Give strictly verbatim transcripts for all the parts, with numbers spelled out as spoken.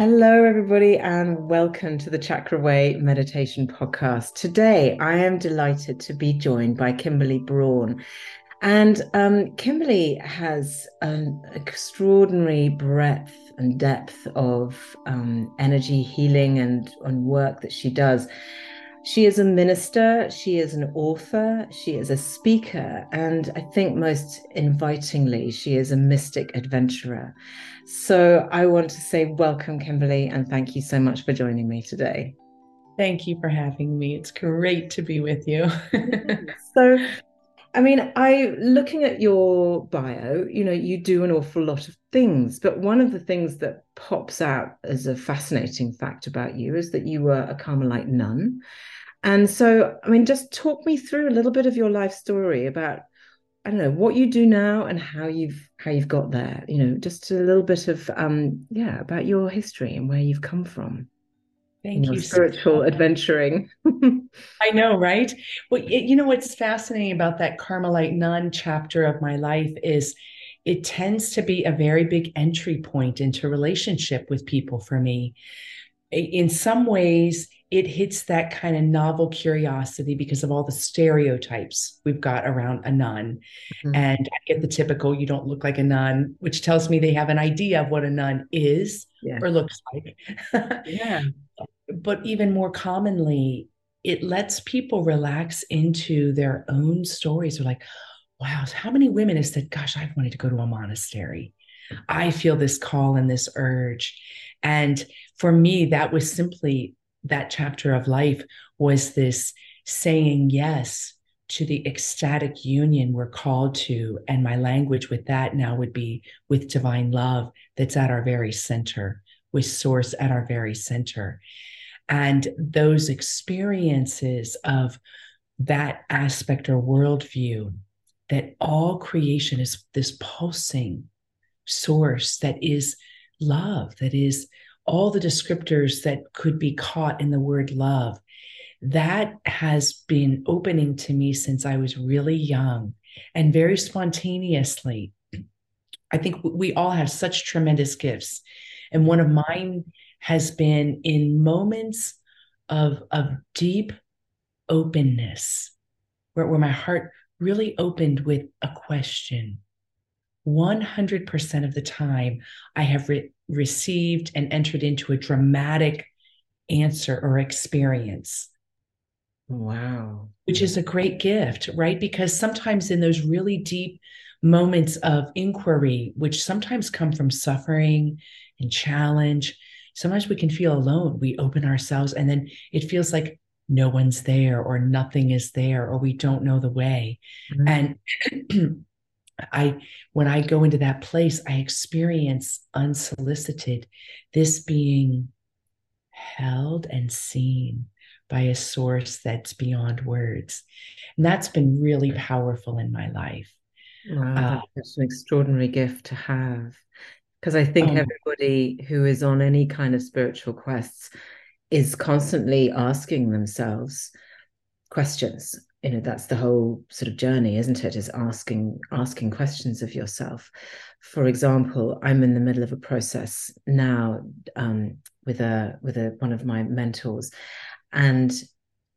Hello, everybody, and welcome to the Chakra Way Meditation Podcast. Today, I am delighted to be joined by Kimberly Braun. And um, Kimberly has an extraordinary breadth and depth of um, energy healing and, and work that she does. She is a minister, she is an author, she is a speaker, and I think most invitingly, she is a mystic adventurer. So I want to say welcome, Kimberly, and thank you so much for joining me today. Thank you for having me. It's great to be with you. So, I mean, I looking at your bio, you know, you do an awful lot of things, but one of the things that pops out as a fascinating fact about you is that you were a Carmelite nun. And so, I mean, just talk me through a little bit of your life story about, I don't know, what you do now and how you've how you've got there, you know, just a little bit of, um, yeah, about your history and where you've come from. Thank you. Spiritual adventuring. I know, right? Well, it, you know, what's fascinating about that Carmelite nun chapter of my life is it tends to be a very big entry point into relationship with people for me. In some ways, it hits that kind of novel curiosity because of all the stereotypes we've got around a nun. Mm-hmm. And I get the typical, you don't look like a nun, which tells me they have an idea of what a nun is yeah. or looks like. Yeah. But even more commonly, it lets people relax into their own stories. They're like, wow, how many women have said, gosh, I've wanted to go to a monastery. I feel this call and this urge. And for me, that was simply that chapter of life was this saying yes to the ecstatic union we're called to. And my language with that now would be with divine love that's at our very center, with source at our very center. And those experiences of that aspect or worldview, that all creation is this pulsing source that is love, that is all the descriptors that could be caught in the word love. That has been opening to me since I was really young and very spontaneously. I think we all have such tremendous gifts. And one of mine has been in moments of, of deep openness, where, where my heart really opened with a question. one hundred percent of the time, I have re- received and entered into a dramatic answer or experience. Wow. Which is a great gift, right? Because sometimes in those really deep moments of inquiry, which sometimes come from suffering and challenge, sometimes we can feel alone. We open ourselves and then it feels like no one's there or nothing is there or we don't know the way. Mm-hmm. And I, when I go into that place, I experience unsolicited, this being held and seen by a source that's beyond words. And that's been really powerful in my life. Wow, that's uh, an extraordinary gift to have. Because I think um, everybody who is on any kind of spiritual quests is constantly asking themselves questions. You know, that's the whole sort of journey, isn't it? Is asking asking questions of yourself. For example, I'm in the middle of a process now um, with a with a, one of my mentors, and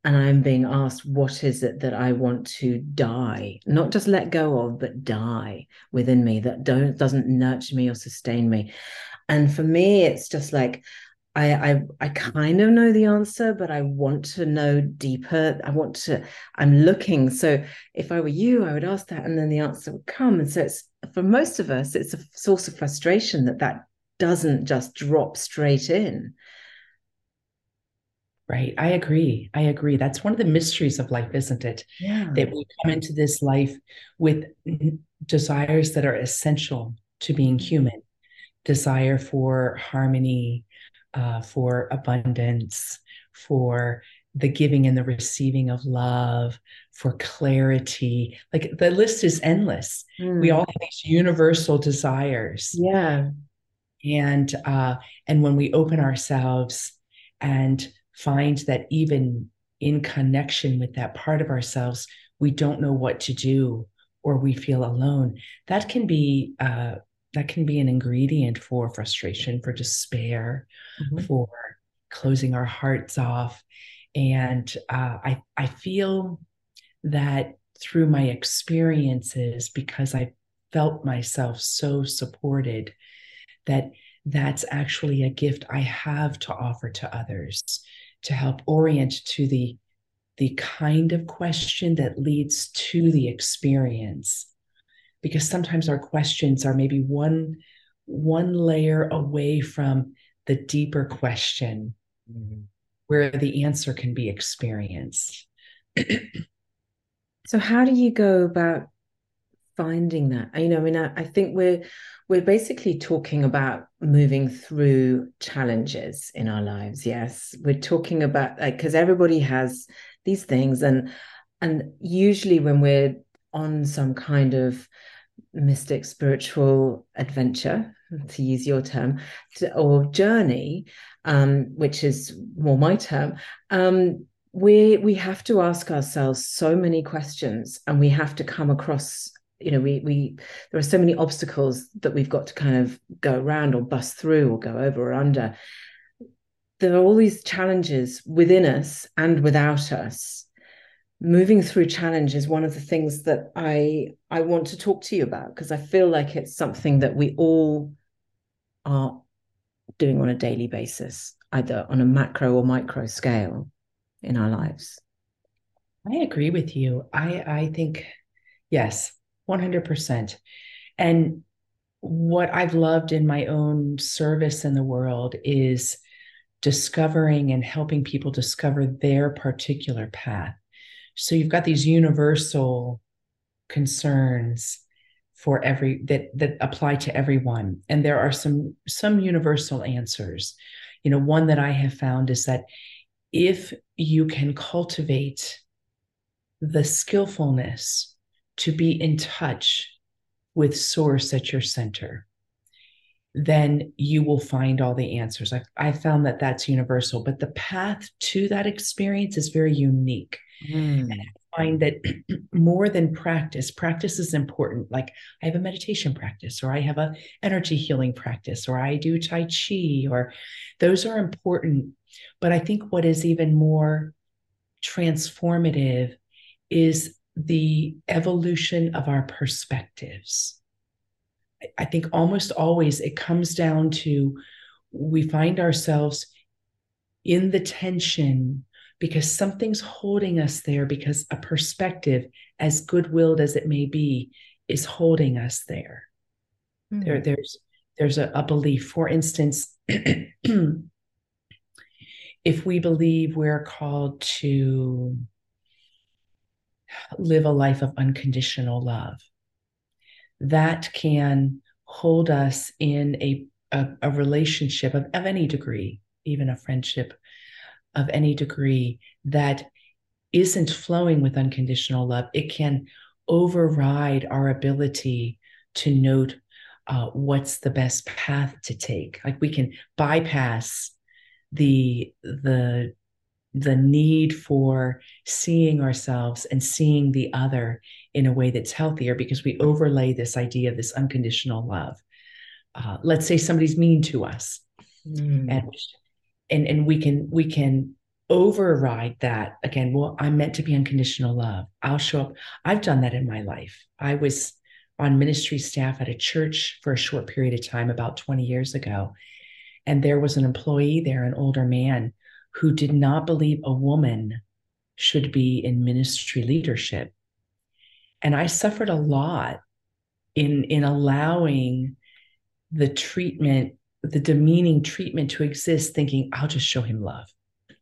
and I'm being asked, what is it that I want to die? Not just let go of, but die within me that don't doesn't nurture me or sustain me. And for me, it's just like, I, I I kind of know the answer, but I want to know deeper. I want to, I'm looking. So if I were you, I would ask that, and then the answer would come. And so it's, for most of us, it's a source of frustration that that doesn't just drop straight in. Right. I agree. I agree. That's one of the mysteries of life, isn't it? Yeah. That we come into this life with desires that are essential to being human, desire for harmony, Uh, for abundance, for the giving and the receiving of love, for clarity. Like the list is endless. Mm. We all have these universal desires. Yeah. And, uh, and when we open ourselves and find that even in connection with that part of ourselves, we don't know what to do, or we feel alone, that can be, uh, that can be an ingredient for frustration, for despair, mm-hmm. for closing our hearts off. And uh, I, I feel that through my experiences, because I felt myself so supported, that that's actually a gift I have to offer to others, to help orient to the, the kind of question that leads to the experience. Because sometimes our questions are maybe one, one layer away from the deeper question, mm-hmm. where the answer can be experienced. So how do you go about finding that? You know, I mean, I, I think we're we're basically talking about moving through challenges in our lives. Yes, we're talking about, like, because everybody has these things, and and usually when we're on some kind of mystic spiritual adventure, to use your term, to, or journey, um, which is more my term, um, we we have to ask ourselves so many questions, and we have to come across, you know, we we there are so many obstacles that we've got to kind of go around or bust through or go over or under. There are all these challenges within us and without us. Moving through challenge is one of the things that I I want to talk to you about, because I feel like it's something that we all are doing on a daily basis, either on a macro or micro scale in our lives. I agree with you. I, I think, yes, one hundred percent. And what I've loved in my own service in the world is discovering and helping people discover their particular path. So you've got these universal concerns for every that that apply to everyone. And there are some some universal answers. You know, one that I have found is that if you can cultivate the skillfulness to be in touch with source at your center, then you will find all the answers. I, I found that that's universal, but the path to that experience is very unique. Mm. And I find that more than practice, practice is important. Like I have a meditation practice, or I have a energy healing practice, or I do Tai Chi, or those are important. But I think what is even more transformative is the evolution of our perspectives. I think almost always it comes down to, we find ourselves in the tension because something's holding us there, because a perspective, as good-willed as it may be, is holding us there. Mm-hmm. There, there's, there's a, a belief. For instance, if we believe we're called to live a life of unconditional love, that can hold us in a, a, a relationship of, of any degree even a friendship of any degree that isn't flowing with unconditional love, it can override our ability to note uh, what's the best path to take. Like we can bypass the the the need for seeing ourselves and seeing the other in a way that's healthier because we overlay this idea of this unconditional love. Uh, let's say somebody's mean to us, mm. and and and we can we can. override that again. Well, I'm meant to be unconditional love. I'll show up. I've done that in my life. I was on ministry staff at a church for a short period of time, about twenty years ago. And there was an employee there, an older man, who did not believe a woman should be in ministry leadership. And I suffered a lot in, in allowing the treatment, the demeaning treatment to exist, thinking I'll just show him love.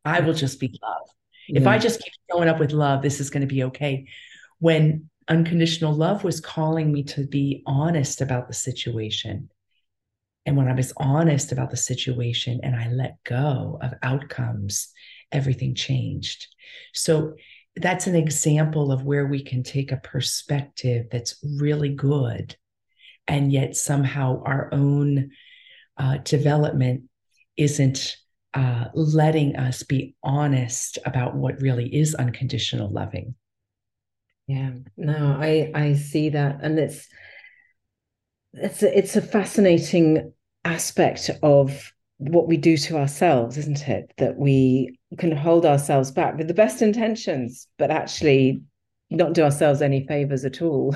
I will just be love. If yeah. I just keep showing up with love, this is going to be okay. When unconditional love was calling me to be honest about the situation. And when I was honest about the situation and I let go of outcomes, everything changed. So that's an example of where we can take a perspective that's really good. And yet somehow our own uh, development isn't Uh, letting us be honest about what really is unconditional loving. Yeah, no, I, I see that. And it's, it's, a, it's a fascinating aspect of what we do to ourselves, isn't it? That we can hold ourselves back with the best intentions, but actually not do ourselves any favors at all.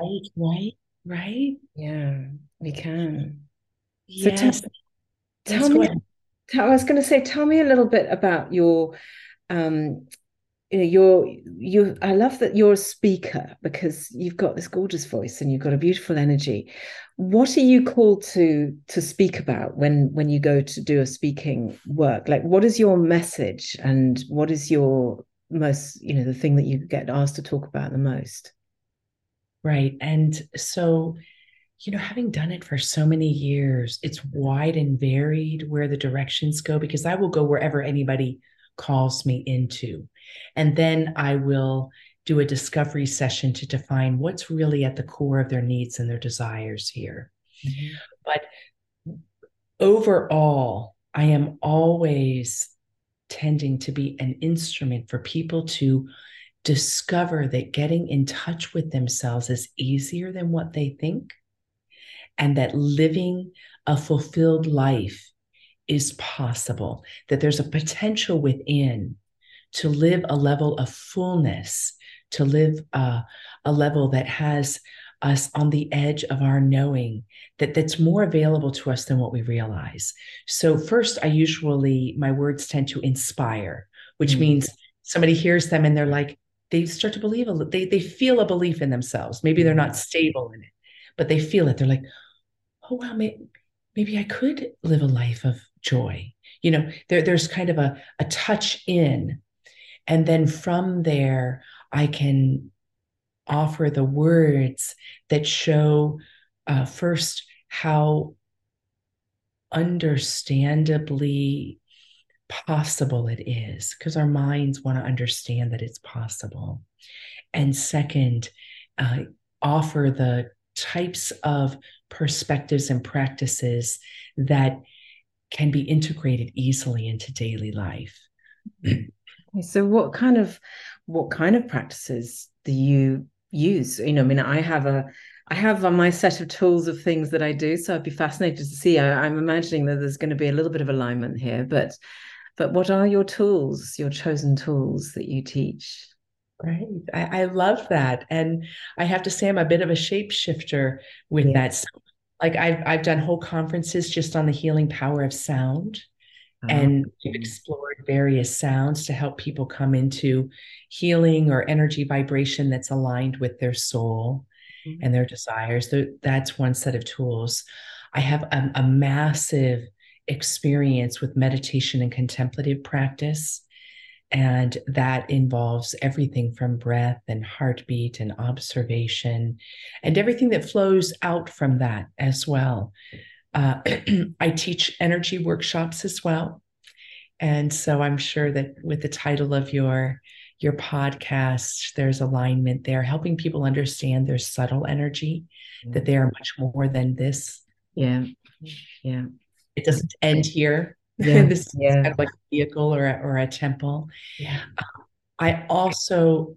Right, right, right. Yeah, we can. Yes. So t- tell me. I was going to say, tell me a little bit about your, um, you know, your, you, I love that you're a speaker because you've got this gorgeous voice and you've got a beautiful energy. What are you called to, to speak about when, when you go to do a speaking work? Like, what is your message and what is your most, you know, the thing that you get asked to talk about the most? Right. And so, you know, having done it for so many years, it's wide and varied where the directions go, because I will go wherever anybody calls me into. And then I will do a discovery session to define what's really at the core of their needs and their desires here. Mm-hmm. But overall, I am always tending to be an instrument for people to discover that getting in touch with themselves is easier than what they think. And that living a fulfilled life is possible, that there's a potential within to live a level of fullness, to live uh, a level that has us on the edge of our knowing, that that's more available to us than what we realize. So first, I usually, my words tend to inspire, which mm-hmm. means somebody hears them and they're like, they start to believe, a, they they feel a belief in themselves. Maybe they're not stable in it, but they feel it. They're like, oh, well, may, maybe I could live a life of joy. You know, there, there's kind of a, a touch in. And then from there, I can offer the words that show uh, first how understandably possible it is, because our minds want to understand that it's possible. And second, uh, offer the types of perspectives and practices that can be integrated easily into daily life. So what kind of, what kind of practices do you use? You know, I mean, I have a, I have my set of tools of things that I do. So I'd be fascinated to see, I, I'm imagining that there's going to be a little bit of alignment here, but, but what are your tools, your chosen tools that you teach? Right. I, I love that. And I have to say, I'm a bit of a shapeshifter with yeah. that. So, like I've, I've done whole conferences just on the healing power of sound, oh. and we've explored various sounds to help people come into healing or energy vibration that's aligned with their soul mm-hmm. and their desires. That's one set of tools. I have a, a massive experience with meditation and contemplative practice. And that involves everything from breath and heartbeat and observation and everything that flows out from that as well. Uh, I teach energy workshops as well. And so I'm sure that with the title of your, your podcast, there's alignment there, helping people understand their subtle energy, mm-hmm. that they are much more than this. Yeah. Yeah. It doesn't end here. Yeah. This is yeah. kind of like a vehicle or a, or a temple. Yeah. Um, I also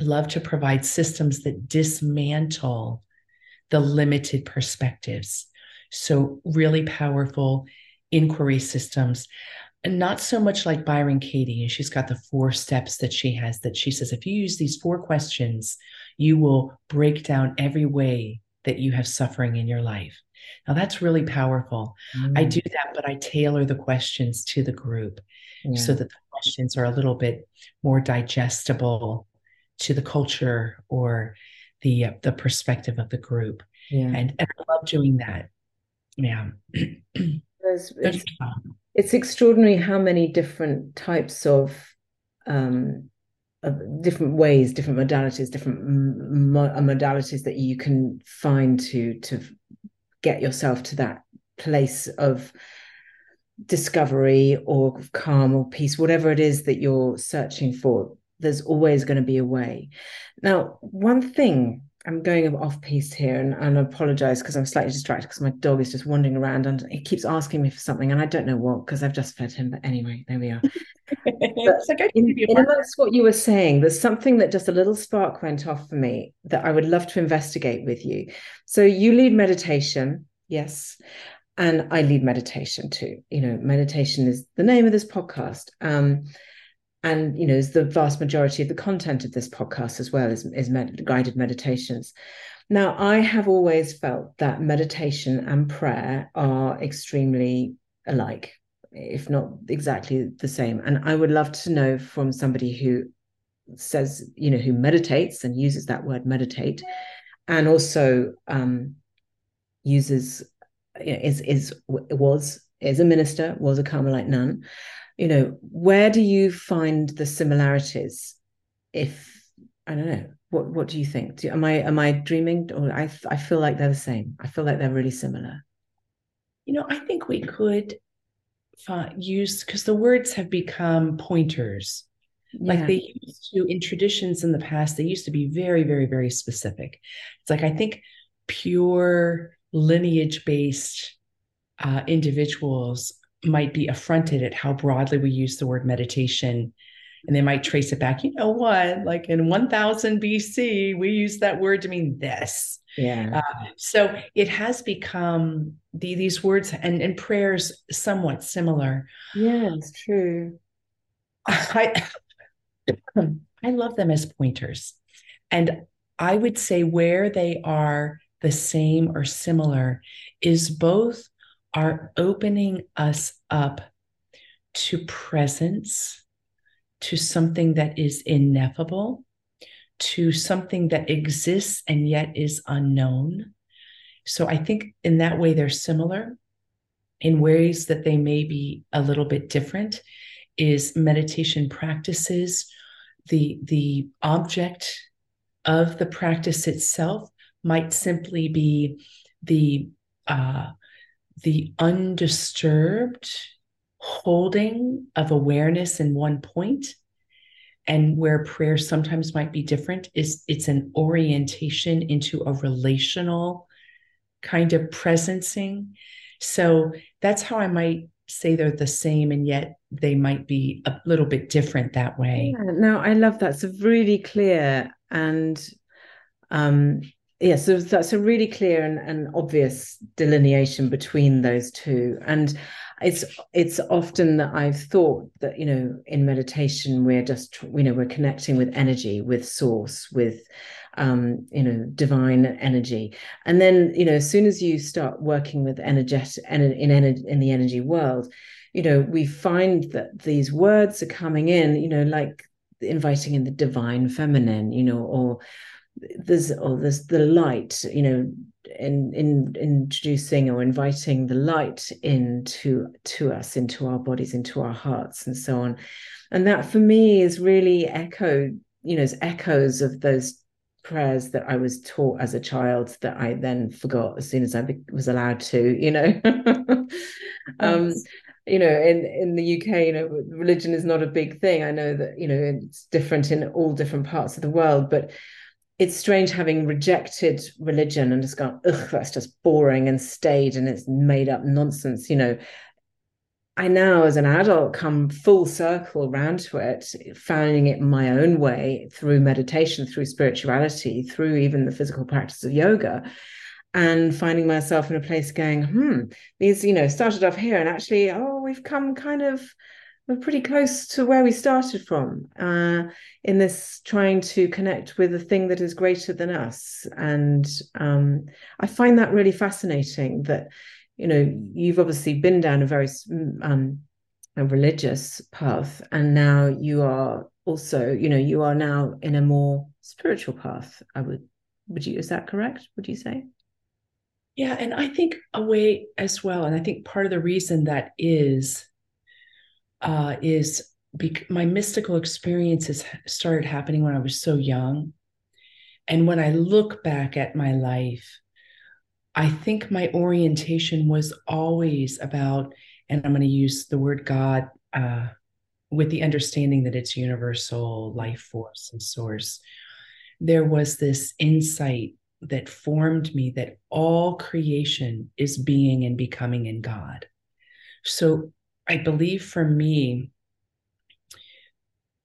love to provide systems that dismantle the limited perspectives. So really powerful inquiry systems, and not so much like Byron Katie. And she's got the four steps that she has, that she says, if you use these four questions, you will break down every way that you have suffering in your life. Now that's really powerful. Mm. I do that, but I tailor the questions to the group yeah. so that the questions are a little bit more digestible to the culture or the, uh, the perspective of the group. Yeah. And, and I love doing that. Yeah. it's, it's, it's extraordinary how many different types of, um, of different ways, different modalities, different m- modalities that you can find to, to, get yourself to that place of discovery or calm or peace, whatever it is that you're searching for. There's always going to be a way. Now, one thing, I'm going off piece here, and, and I apologize because I'm slightly distracted because my dog is just wandering around and he keeps asking me for something and I don't know what, because I've just fed him. But anyway, there we are. But in, in amongst what you were saying, there's something that just a little spark went off for me that I would love to investigate with you. So you lead meditation, yes, and I lead meditation too. You know, meditation is the name of this podcast, um, and you know, is the vast majority of the content of this podcast as well is is med- guided meditations. Now, I have always felt that meditation and prayer are extremely alike, if not exactly the same. And I would love to know from somebody who says, you know, who meditates and uses that word meditate, and also um, uses, you know, is, is, was, is a minister, was a Carmelite nun, you know, where do you find the similarities? If, I don't know, what, what do you think? Do, am I, am I dreaming? Or I, I feel like they're the same. I feel like they're really similar. You know, I think we could use, because the words have become pointers. Yeah. Like they used to, in traditions in the past, they used to be very, very, very specific. It's like, I think pure lineage-based uh, individuals might be affronted at how broadly we use the word meditation. And they might trace it back, you know what, like in one thousand B C, we use that word to mean this. Yeah. Uh, so it has become the, these words and, and prayers somewhat similar. Yeah, it's true. I, I love them as pointers. And I would say where they are the same or similar is both are opening us up to presence, to something that is ineffable, to something that exists and yet is unknown. So I think in that way, they're similar. In ways that they may be a little bit different is meditation practices, the, the object of the practice itself might simply be the, uh, the undisturbed holding of awareness in one point, and where prayer sometimes might be different is it's an orientation into a relational kind of presencing. So that's how I might say they're the same, and yet they might be a little bit different that way. Yeah, no, I love that. It's really clear and um yeah, so that's a really clear and, and obvious delineation between those two. And it's it's often that I've thought that, you know, in meditation, we're just, you know, we're connecting with energy, with source, with, um, you know, divine energy. And then, you know, as soon as you start working with energetic in, in, in the energy world, you know, we find that these words are coming in, you know, like inviting in the divine feminine, you know, or there's or there's the light, you know, in, in introducing or inviting the light into to us, into our bodies, into our hearts, and so on. And that for me is really echo, you know, is echoes of those prayers that I was taught as a child that I then forgot as soon as I was allowed to, you know. um, yes. You know, in, in the U K, you know, religion is not a big thing. I know that, you know, it's different in all different parts of the world, but it's strange having rejected religion and just gone, ugh, that's just boring and staged and it's made up nonsense, you know. I now, as an adult, come full circle around to it, finding it my own way through meditation, through spirituality, through even the physical practice of yoga, and finding myself in a place going, hmm, these, you know, started off here and actually, oh, we've come kind of, we're pretty close to where we started from uh, in this trying to connect with a thing that is greater than us. And um, I find that really fascinating that, you know, you've obviously been down a very um, a religious path, and now you are also, you know, you are now in a more spiritual path. I would, would you, is that correct? Would you say? Yeah. And I think a way as well. And I think part of the reason that is, uh, is bec- my mystical experiences started happening when I was so young. And when I look back at my life, I think my orientation was always about, and I'm going to use the word God uh, with the understanding that it's universal, life force and source. There was this insight that formed me that all creation is being and becoming in God. So I believe for me,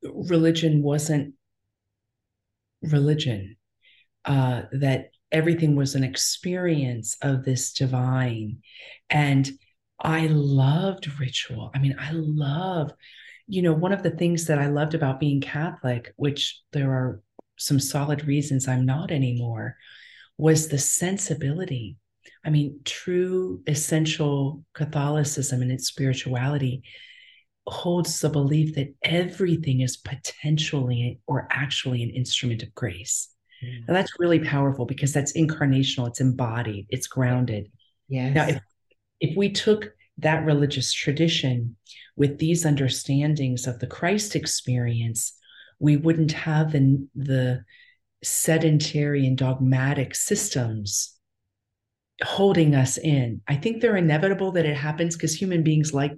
religion wasn't religion, uh, that everything was an experience of this divine. And I loved ritual. I mean, I love, you know, one of the things that I loved about being Catholic, which there are some solid reasons I'm not anymore, was the sensibility. I mean, true essential Catholicism and its spirituality holds the belief that everything is potentially or actually an instrument of grace. And that's really powerful because that's incarnational. It's embodied. It's grounded. Yes. Now, if, if we took that religious tradition with these understandings of the Christ experience, we wouldn't have the, the sedentary and dogmatic systems holding us in. I think they're inevitable that it happens because human beings like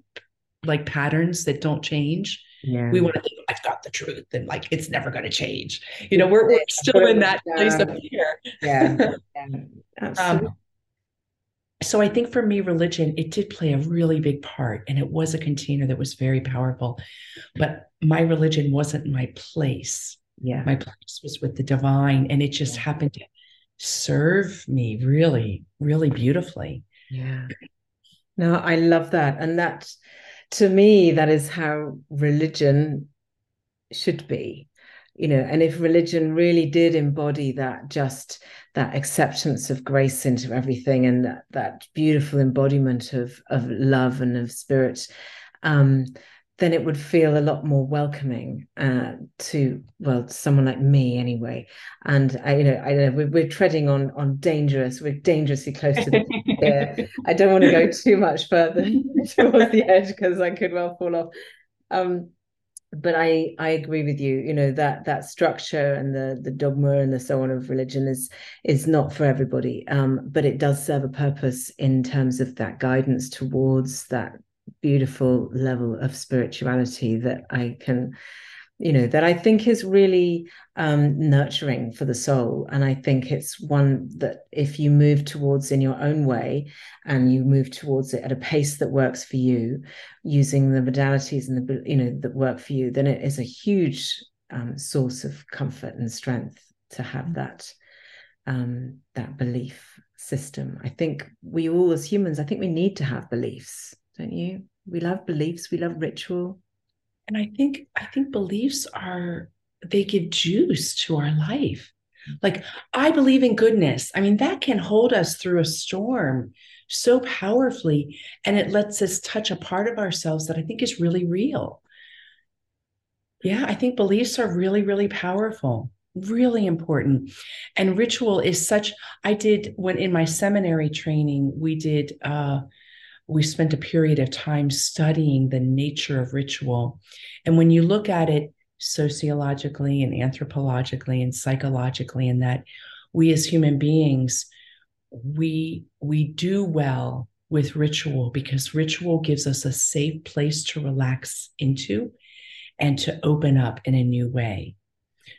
like patterns that don't change. Yeah. We want to think, I've got the truth and like, it's never going to change. You know, we're, we're still in that place up here. Yeah. yeah. um, so I think for me, religion, it did play a really big part, and it was a container that was very powerful, but my religion wasn't my place. Yeah. My place was with the divine, and it just yeah. happened to serve me really, really beautifully. Yeah. No, I love that. And that's, to me, that is how religion should be, you know. And if religion really did embody that, just that acceptance of grace into everything, and that, that beautiful embodiment of, of love and of spirit, um, then it would feel a lot more welcoming uh, to, well, to someone like me anyway. And I, you know, I know we're, we're treading on on dangerous. We're dangerously close to the yeah. I don't want to go too much further towards the edge because I could well fall off. Um, but I I agree with you. You know, that that structure and the the dogma and the so on of religion is is not for everybody. Um, but it does serve a purpose in terms of that guidance towards that beautiful level of spirituality that I can, you know, that I think is really um, nurturing for the soul. And I think it's one that if you move towards in your own way, and you move towards it at a pace that works for you, using the modalities and the, you know, that work for you, then it is a huge um, source of comfort and strength to have that um, that belief system. I think we all as humans, I think we need to have beliefs. Don't you? We love beliefs. We love ritual. And I think, I think beliefs are, they give juice to our life. Like, I believe in goodness. I mean, that can hold us through a storm so powerfully. And it lets us touch a part of ourselves that I think is really real. Yeah. I think beliefs are really, really powerful, really important. And ritual is such, I did when in my seminary training, we did, uh, we spent a period of time studying the nature of ritual. And when you look at it, sociologically and anthropologically and psychologically, and that we as human beings, we we do well with ritual because ritual gives us a safe place to relax into and to open up in a new way.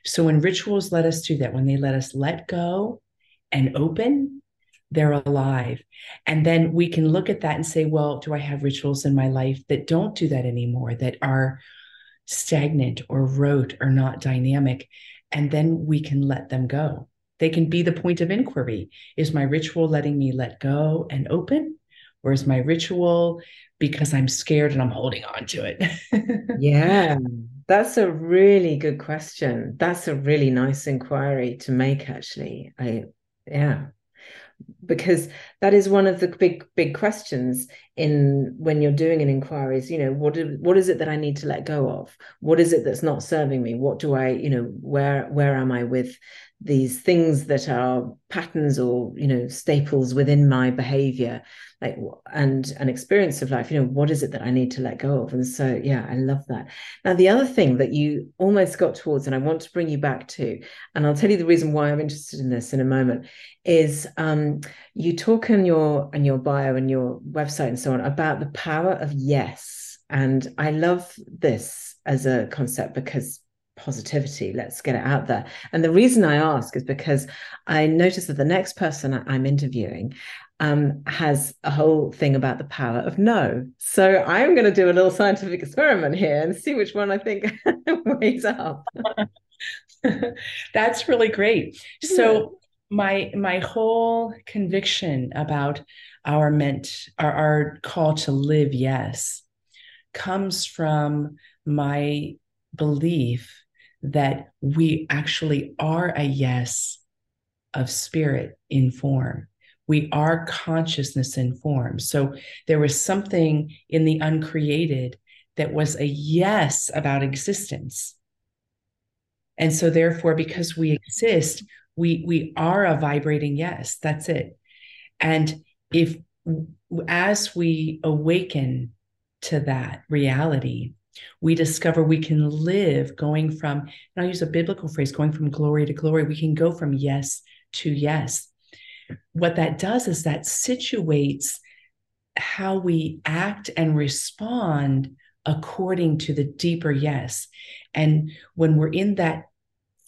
So when rituals let us do that, when they let us let go and open, they're alive. And then we can look at that and say, well, do I have rituals in my life that don't do that anymore, that are stagnant or rote or not dynamic? And then we can let them go. They can be the point of inquiry. Is my ritual letting me let go and open? Or is my ritual because I'm scared and I'm holding on to it? Yeah, that's a really good question. That's a really nice inquiry to make, actually. I, yeah, because that is one of the big, big questions in when you're doing an inquiry is, you know, what, do, what is it that I need to let go of? What is it that's not serving me? What do I, you know, where, where am I with these things that are patterns or, you know, staples within my behavior, like, and an experience of life, you know, what is it that I need to let go of? And so, yeah, I love that. Now, the other thing that you almost got towards, and I want to bring you back to, and I'll tell you the reason why I'm interested in this in a moment, is um, you talk in your, in your bio and your website and so on about the power of yes. And I love this as a concept because positivity, let's get it out there. And the reason I ask is because I noticed that the next person I'm interviewing um, has a whole thing about the power of no. So I'm going to do a little scientific experiment here and see which one I think weighs up. That's really great. So my my whole conviction about our meant, our, our call to live yes, comes from my belief that we actually are a yes of spirit in form. We are consciousness in form. So there was something in the uncreated that was a yes about existence. And so therefore, because we exist, we, we are a vibrating yes. That's it. And if, as we awaken to that reality, we discover we can live going from, and I'll use a biblical phrase, going from glory to glory. We can go from yes to yes. What that does is that situates how we act and respond according to the deeper yes. And when we're in that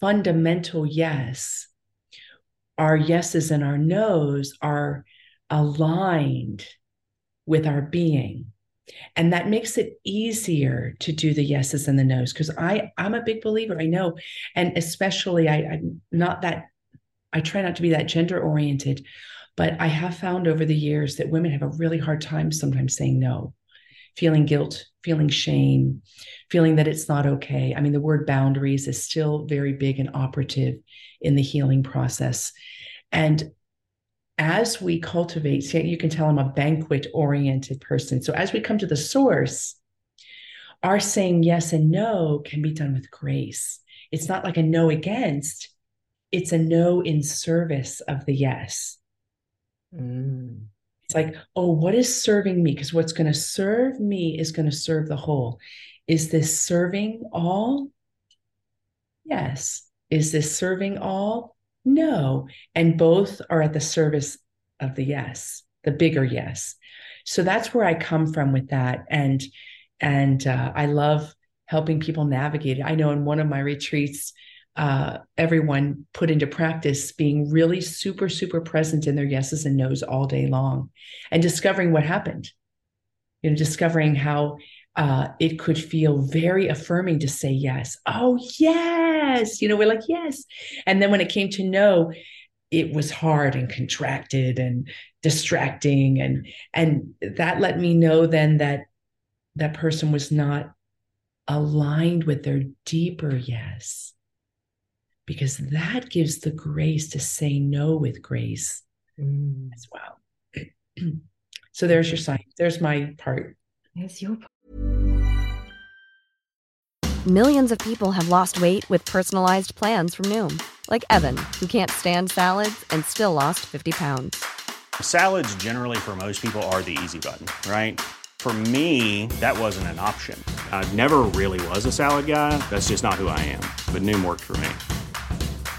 fundamental yes, our yeses and our nos are aligned with our being. And that makes it easier to do the yeses and the nos, because I I'm a big believer, I know. And especially I, I'm not that, I try not to be that gender oriented, but I have found over the years that women have a really hard time sometimes saying no, feeling guilt, feeling shame, feeling that it's not okay. I mean, the word boundaries is still very big and operative in the healing process. And as we cultivate, see, you can tell I'm a banquet-oriented person. So as we come to the source, our saying yes and no can be done with grace. It's not like a no against, it's a no in service of the yes. Mm. It's like, oh, what is serving me? Because what's going to serve me is going to serve the whole. Is this serving all? Yes. Is this serving all? No. And both are at the service of the yes, the bigger yes. So that's where I come from with that. And, and uh, I love helping people navigate it. I know in one of my retreats, uh, everyone put into practice being really super, super present in their yeses and nos all day long and discovering what happened, you know, discovering how Uh, it could feel very affirming to say yes. Oh, yes. You know, we're like, yes. And then when it came to no, it was hard and contracted and distracting. And, and that let me know then that that person was not aligned with their deeper yes, because that gives the grace to say no with grace mm. as well. So there's your sign. There's my part. There's your part. Millions of people have lost weight with personalized plans from Noom. Like Evan, who can't stand salads and still lost fifty pounds. Salads generally for most people are the easy button, right? For me, that wasn't an option. I never really was a salad guy. That's just not who I am. But Noom worked for me.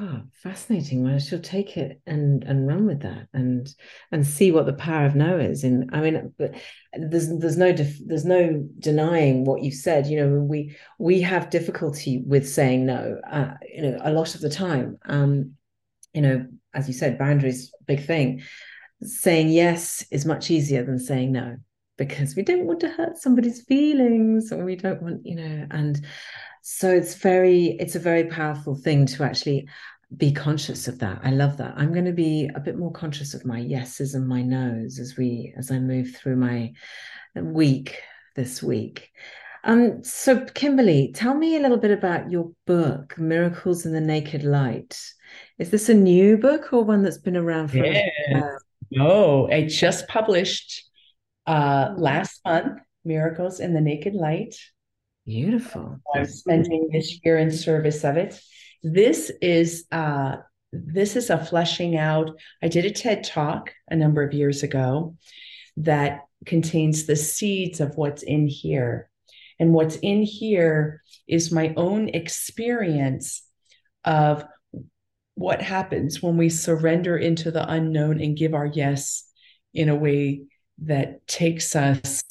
Oh, fascinating. Well, I shall take it and, and run with that and and see what the power of now is. And I mean, but there's there's no def, there's no denying what you've said. You know, we we have difficulty with saying no. Uh, you know, a lot of the time. Um, you know, as you said, boundaries, big thing. Saying yes is much easier than saying no, because we don't want to hurt somebody's feelings, or we don't want, you know, and so it's very, it's a very powerful thing to actually be conscious of that. I love that. I'm going to be a bit more conscious of my yeses and my nos as we, as I move through my week this week. Um, so Kimberly, tell me a little bit about your book, Miracles in the Naked Light. Is this a new book or one that's been around for yeah. a while? No, I just published uh, last month, Miracles in the Naked Light. Beautiful. I'm spending this year in service of it. This is uh, this is a fleshing out. I did a TED Talk a number of years ago that contains the seeds of what's in here. And what's in here is my own experience of what happens when we surrender into the unknown and give our yes in a way that takes us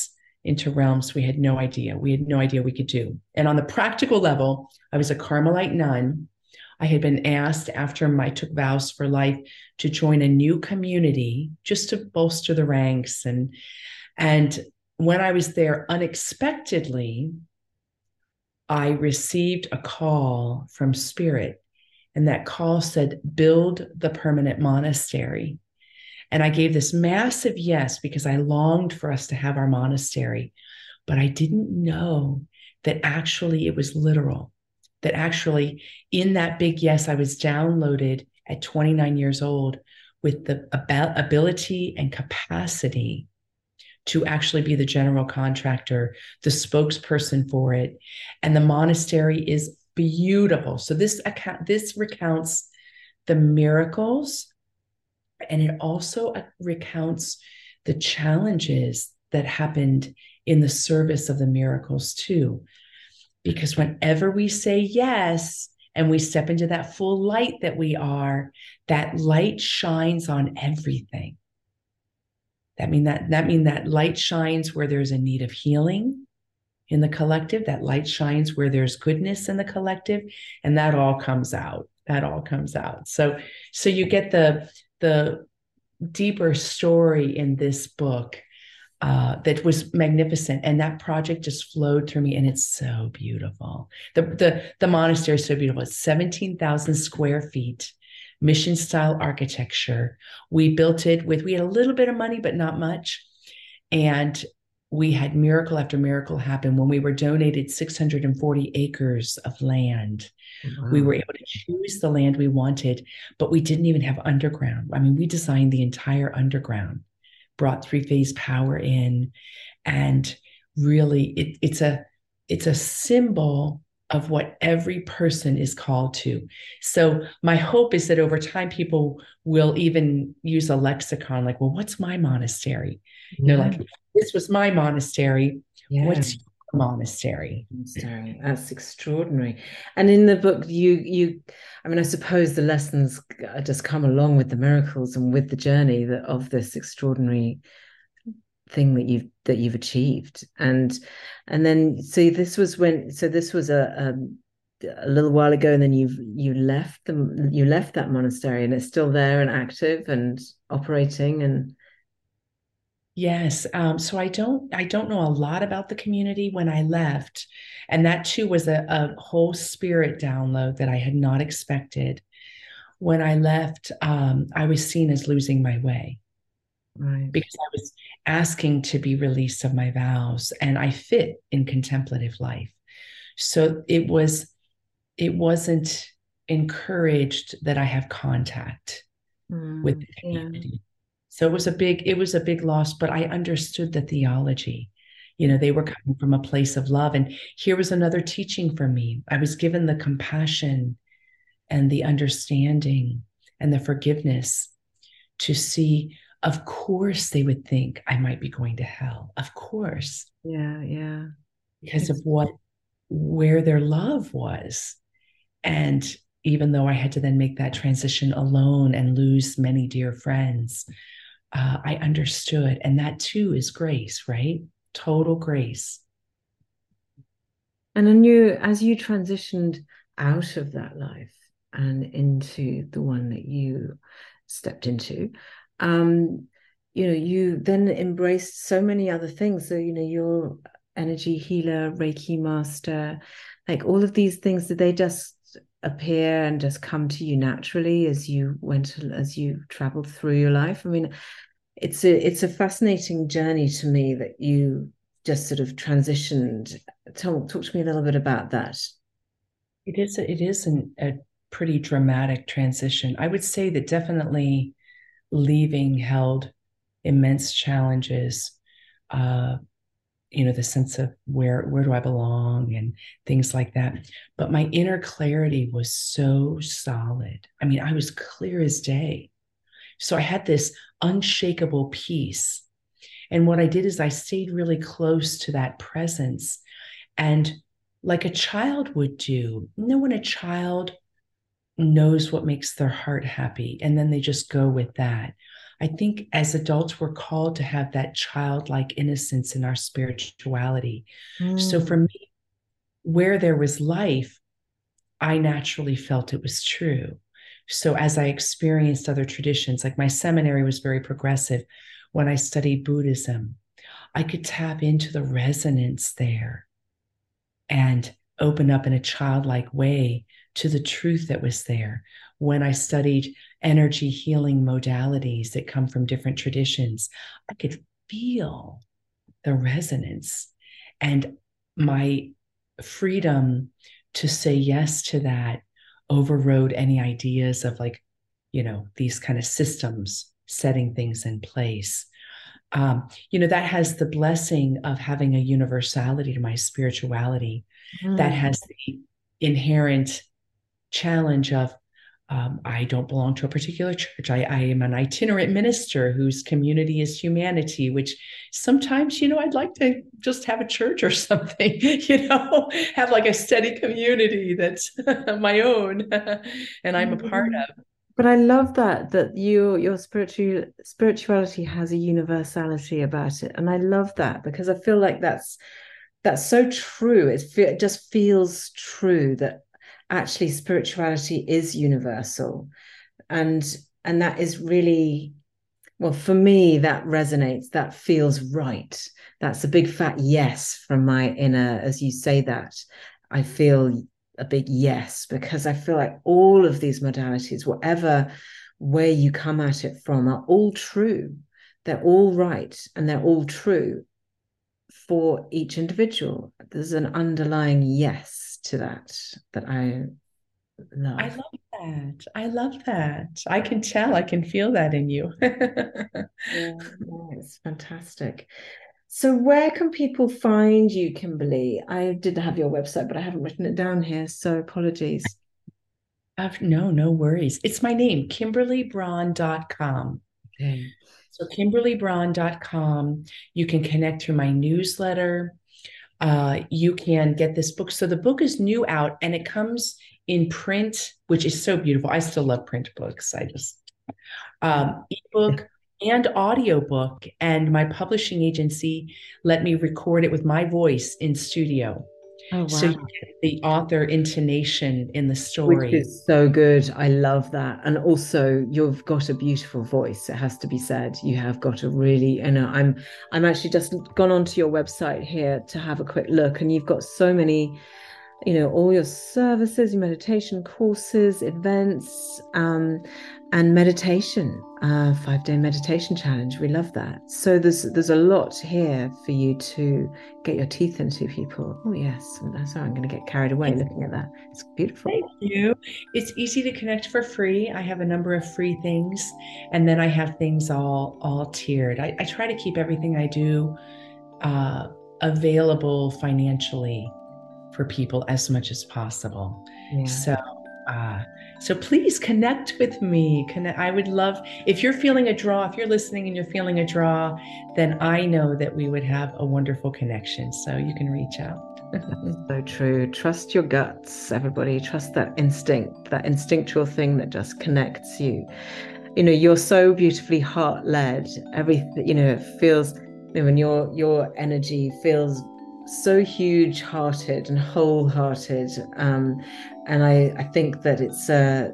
into realms we had no idea. We had no idea we could do. And on the practical level, I was a Carmelite nun. I had been asked after my took vows for life to join a new community just to bolster the ranks. And, and when I was there unexpectedly, I received a call from Spirit. And that call said, build the permanent monastery. And I gave this massive yes, because I longed for us to have our monastery, but I didn't know that actually it was literal, that actually in that big yes, I was downloaded at twenty-nine years old with the ab- ability and capacity to actually be the general contractor, the spokesperson for it. And the monastery is beautiful. So this account, this recounts the miracles, and it also recounts the challenges that happened in the service of the miracles too. Because whenever we say yes, and we step into that full light that we are, that light shines on everything. That mean that, that mean that light shines where there's a need of healing in the collective, that light shines where there's goodness in the collective, and that all comes out, that all comes out. So, so you get the, the deeper story in this book uh, that was magnificent. And that project just flowed through me, and it's so beautiful. The, the, the monastery is so beautiful. It's seventeen thousand square feet, mission style architecture. We built it with, we had a little bit of money, but not much. And we had miracle after miracle happen when we were donated six hundred forty acres of land. Mm-hmm. We were able to choose the land we wanted, but we didn't even have underground. I mean, we designed the entire underground, brought three-phase power in, and really it, it's a it's a symbol of what every person is called to. So my hope is that over time, people will even use a lexicon like, well, what's my monastery? Yeah. They're like, this was my monastery. Yeah. What's your monastery? monastery? That's extraordinary. And in the book, you, you, I mean, I suppose the lessons just come along with the miracles and with the journey that, of this extraordinary thing that you've, that you've achieved. And, and then, so this was when, so this was a, a, a little while ago, and then you've, you left the, you left that monastery, and it's still there and active and operating and. Yes. Um, so I don't, I don't know a lot about the community when I left, and that too was a, a whole spirit download that I had not expected. When I left, um, I was seen as losing my way, right? Because I was asking to be released of my vows, and I fit in contemplative life. So it was, it wasn't encouraged that I have contact mm, with the community. Yeah. So it was a big, it was a big loss, but I understood the theology. You know, they were coming from a place of love. And here was another teaching for me. I was given the compassion and the understanding and the forgiveness to see, of course, they would think I might be going to hell. Of course. Yeah, yeah. Because it's- of what, where their love was. And even though I had to then make that transition alone and lose many dear friends, Uh, I understood. And that too is grace, right? Total grace. And then you, as you transitioned out of that life and into the one that you stepped into, um, you know, you then embraced so many other things. So, you know, you're energy healer, Reiki master, like all of these things, that they just appear and just come to you naturally as you went, as you traveled through your life? I mean, it's a it's a fascinating journey to me that you just sort of transitioned. Talk, talk to me a little bit about that. It is a, it is an, a pretty dramatic transition. I would say that definitely leaving held immense challenges. Uh, you know, the sense of where, where do I belong and things like that. But my inner clarity was so solid. I mean, I was clear as day. So I had this unshakable peace. And what I did is I stayed really close to that presence. And like a child would do, you know, when a child knows what makes their heart happy, and then they just go with that. I think as adults, we're called to have that childlike innocence in our spirituality. Mm. So for me, where there was life, I naturally felt it was true. So as I experienced other traditions, like my seminary was very progressive. When I studied Buddhism, I could tap into the resonance there and open up in a childlike way to the truth that was there. When I studied energy healing modalities that come from different traditions, I could feel the resonance, and my freedom to say yes to that overrode any ideas of, like, you know, these kind of systems setting things in place. Um, you know, that has the blessing of having a universality to my spirituality. Mm. That has the inherent challenge of, Um, I don't belong to a particular church. I, I am an itinerant minister whose community is humanity, which sometimes, you know, I'd like to just have a church or something, you know, have like a steady community that's my own and I'm a part of. But I love that, that you, your spiritual, spirituality has a universality about it. And I love that, because I feel like that's, that's so true. It, fe- it just feels true that actually spirituality is universal, and and that is really, well, for me, that resonates, that feels right. That's a big fat yes from my inner. As you say that, I feel a big yes, because I feel like all of these modalities, whatever way you come at it from, are all true. They're all right, and they're all true for each individual. There's an underlying yes to that that I love. I love that. I love that. I can tell, I can feel that in you. Yeah, yeah, it's fantastic. So where can people find you, Kimberly? I did have your website, but I haven't written it down here, so apologies. I've, no, no worries. It's my name, Kimberly Braun dot com. Okay. So Kimberly Braun dot com. You can connect through my newsletter. Uh, you can get this book. So the book is new out, and it comes in print, which is so beautiful. I still love print books. I just, um, ebook and audiobook. And my publishing agency let me record it with my voice in studio. Oh, wow. So you get the author intonation in the story. Which is so good. I love that. And also you've got a beautiful voice. It has to be said. You have got a really, and I'm, I'm actually just gone onto your website here to have a quick look, and you've got so many, you know, all your services, your meditation courses, events, um, and meditation, uh, five-day meditation challenge. We love that. So there's there's a lot here for you to get your teeth into, people. Oh, yes. Sorry, I'm going to get carried away looking at that. It's beautiful. Thank you. It's easy to connect for free. I have a number of free things, and then I have things all, all tiered. I, I try to keep everything I do uh, available financially for people as much as possible. Yeah. So uh, so please connect with me. Connect. I would love, if you're feeling a draw, if you're listening and you're feeling a draw, then I know that we would have a wonderful connection. So you can reach out. That is so true. Trust your guts, everybody. Trust that instinct, that instinctual thing that just connects you. You know, you're so beautifully heart-led. Everything, you know, it feels, I mean, your your energy feels so huge-hearted and wholehearted, um, and I, I think that it's uh,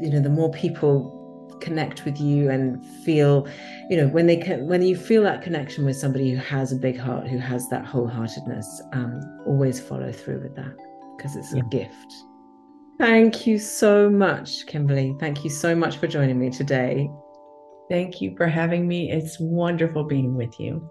you know, the more people connect with you and feel, you know, when they can, when you feel that connection with somebody who has a big heart, who has that wholeheartedness, um, always follow through with that, because it's yeah. a gift. Thank you so much, Kimberly. Thank you so much for joining me today. Thank you for having me. It's wonderful being with you.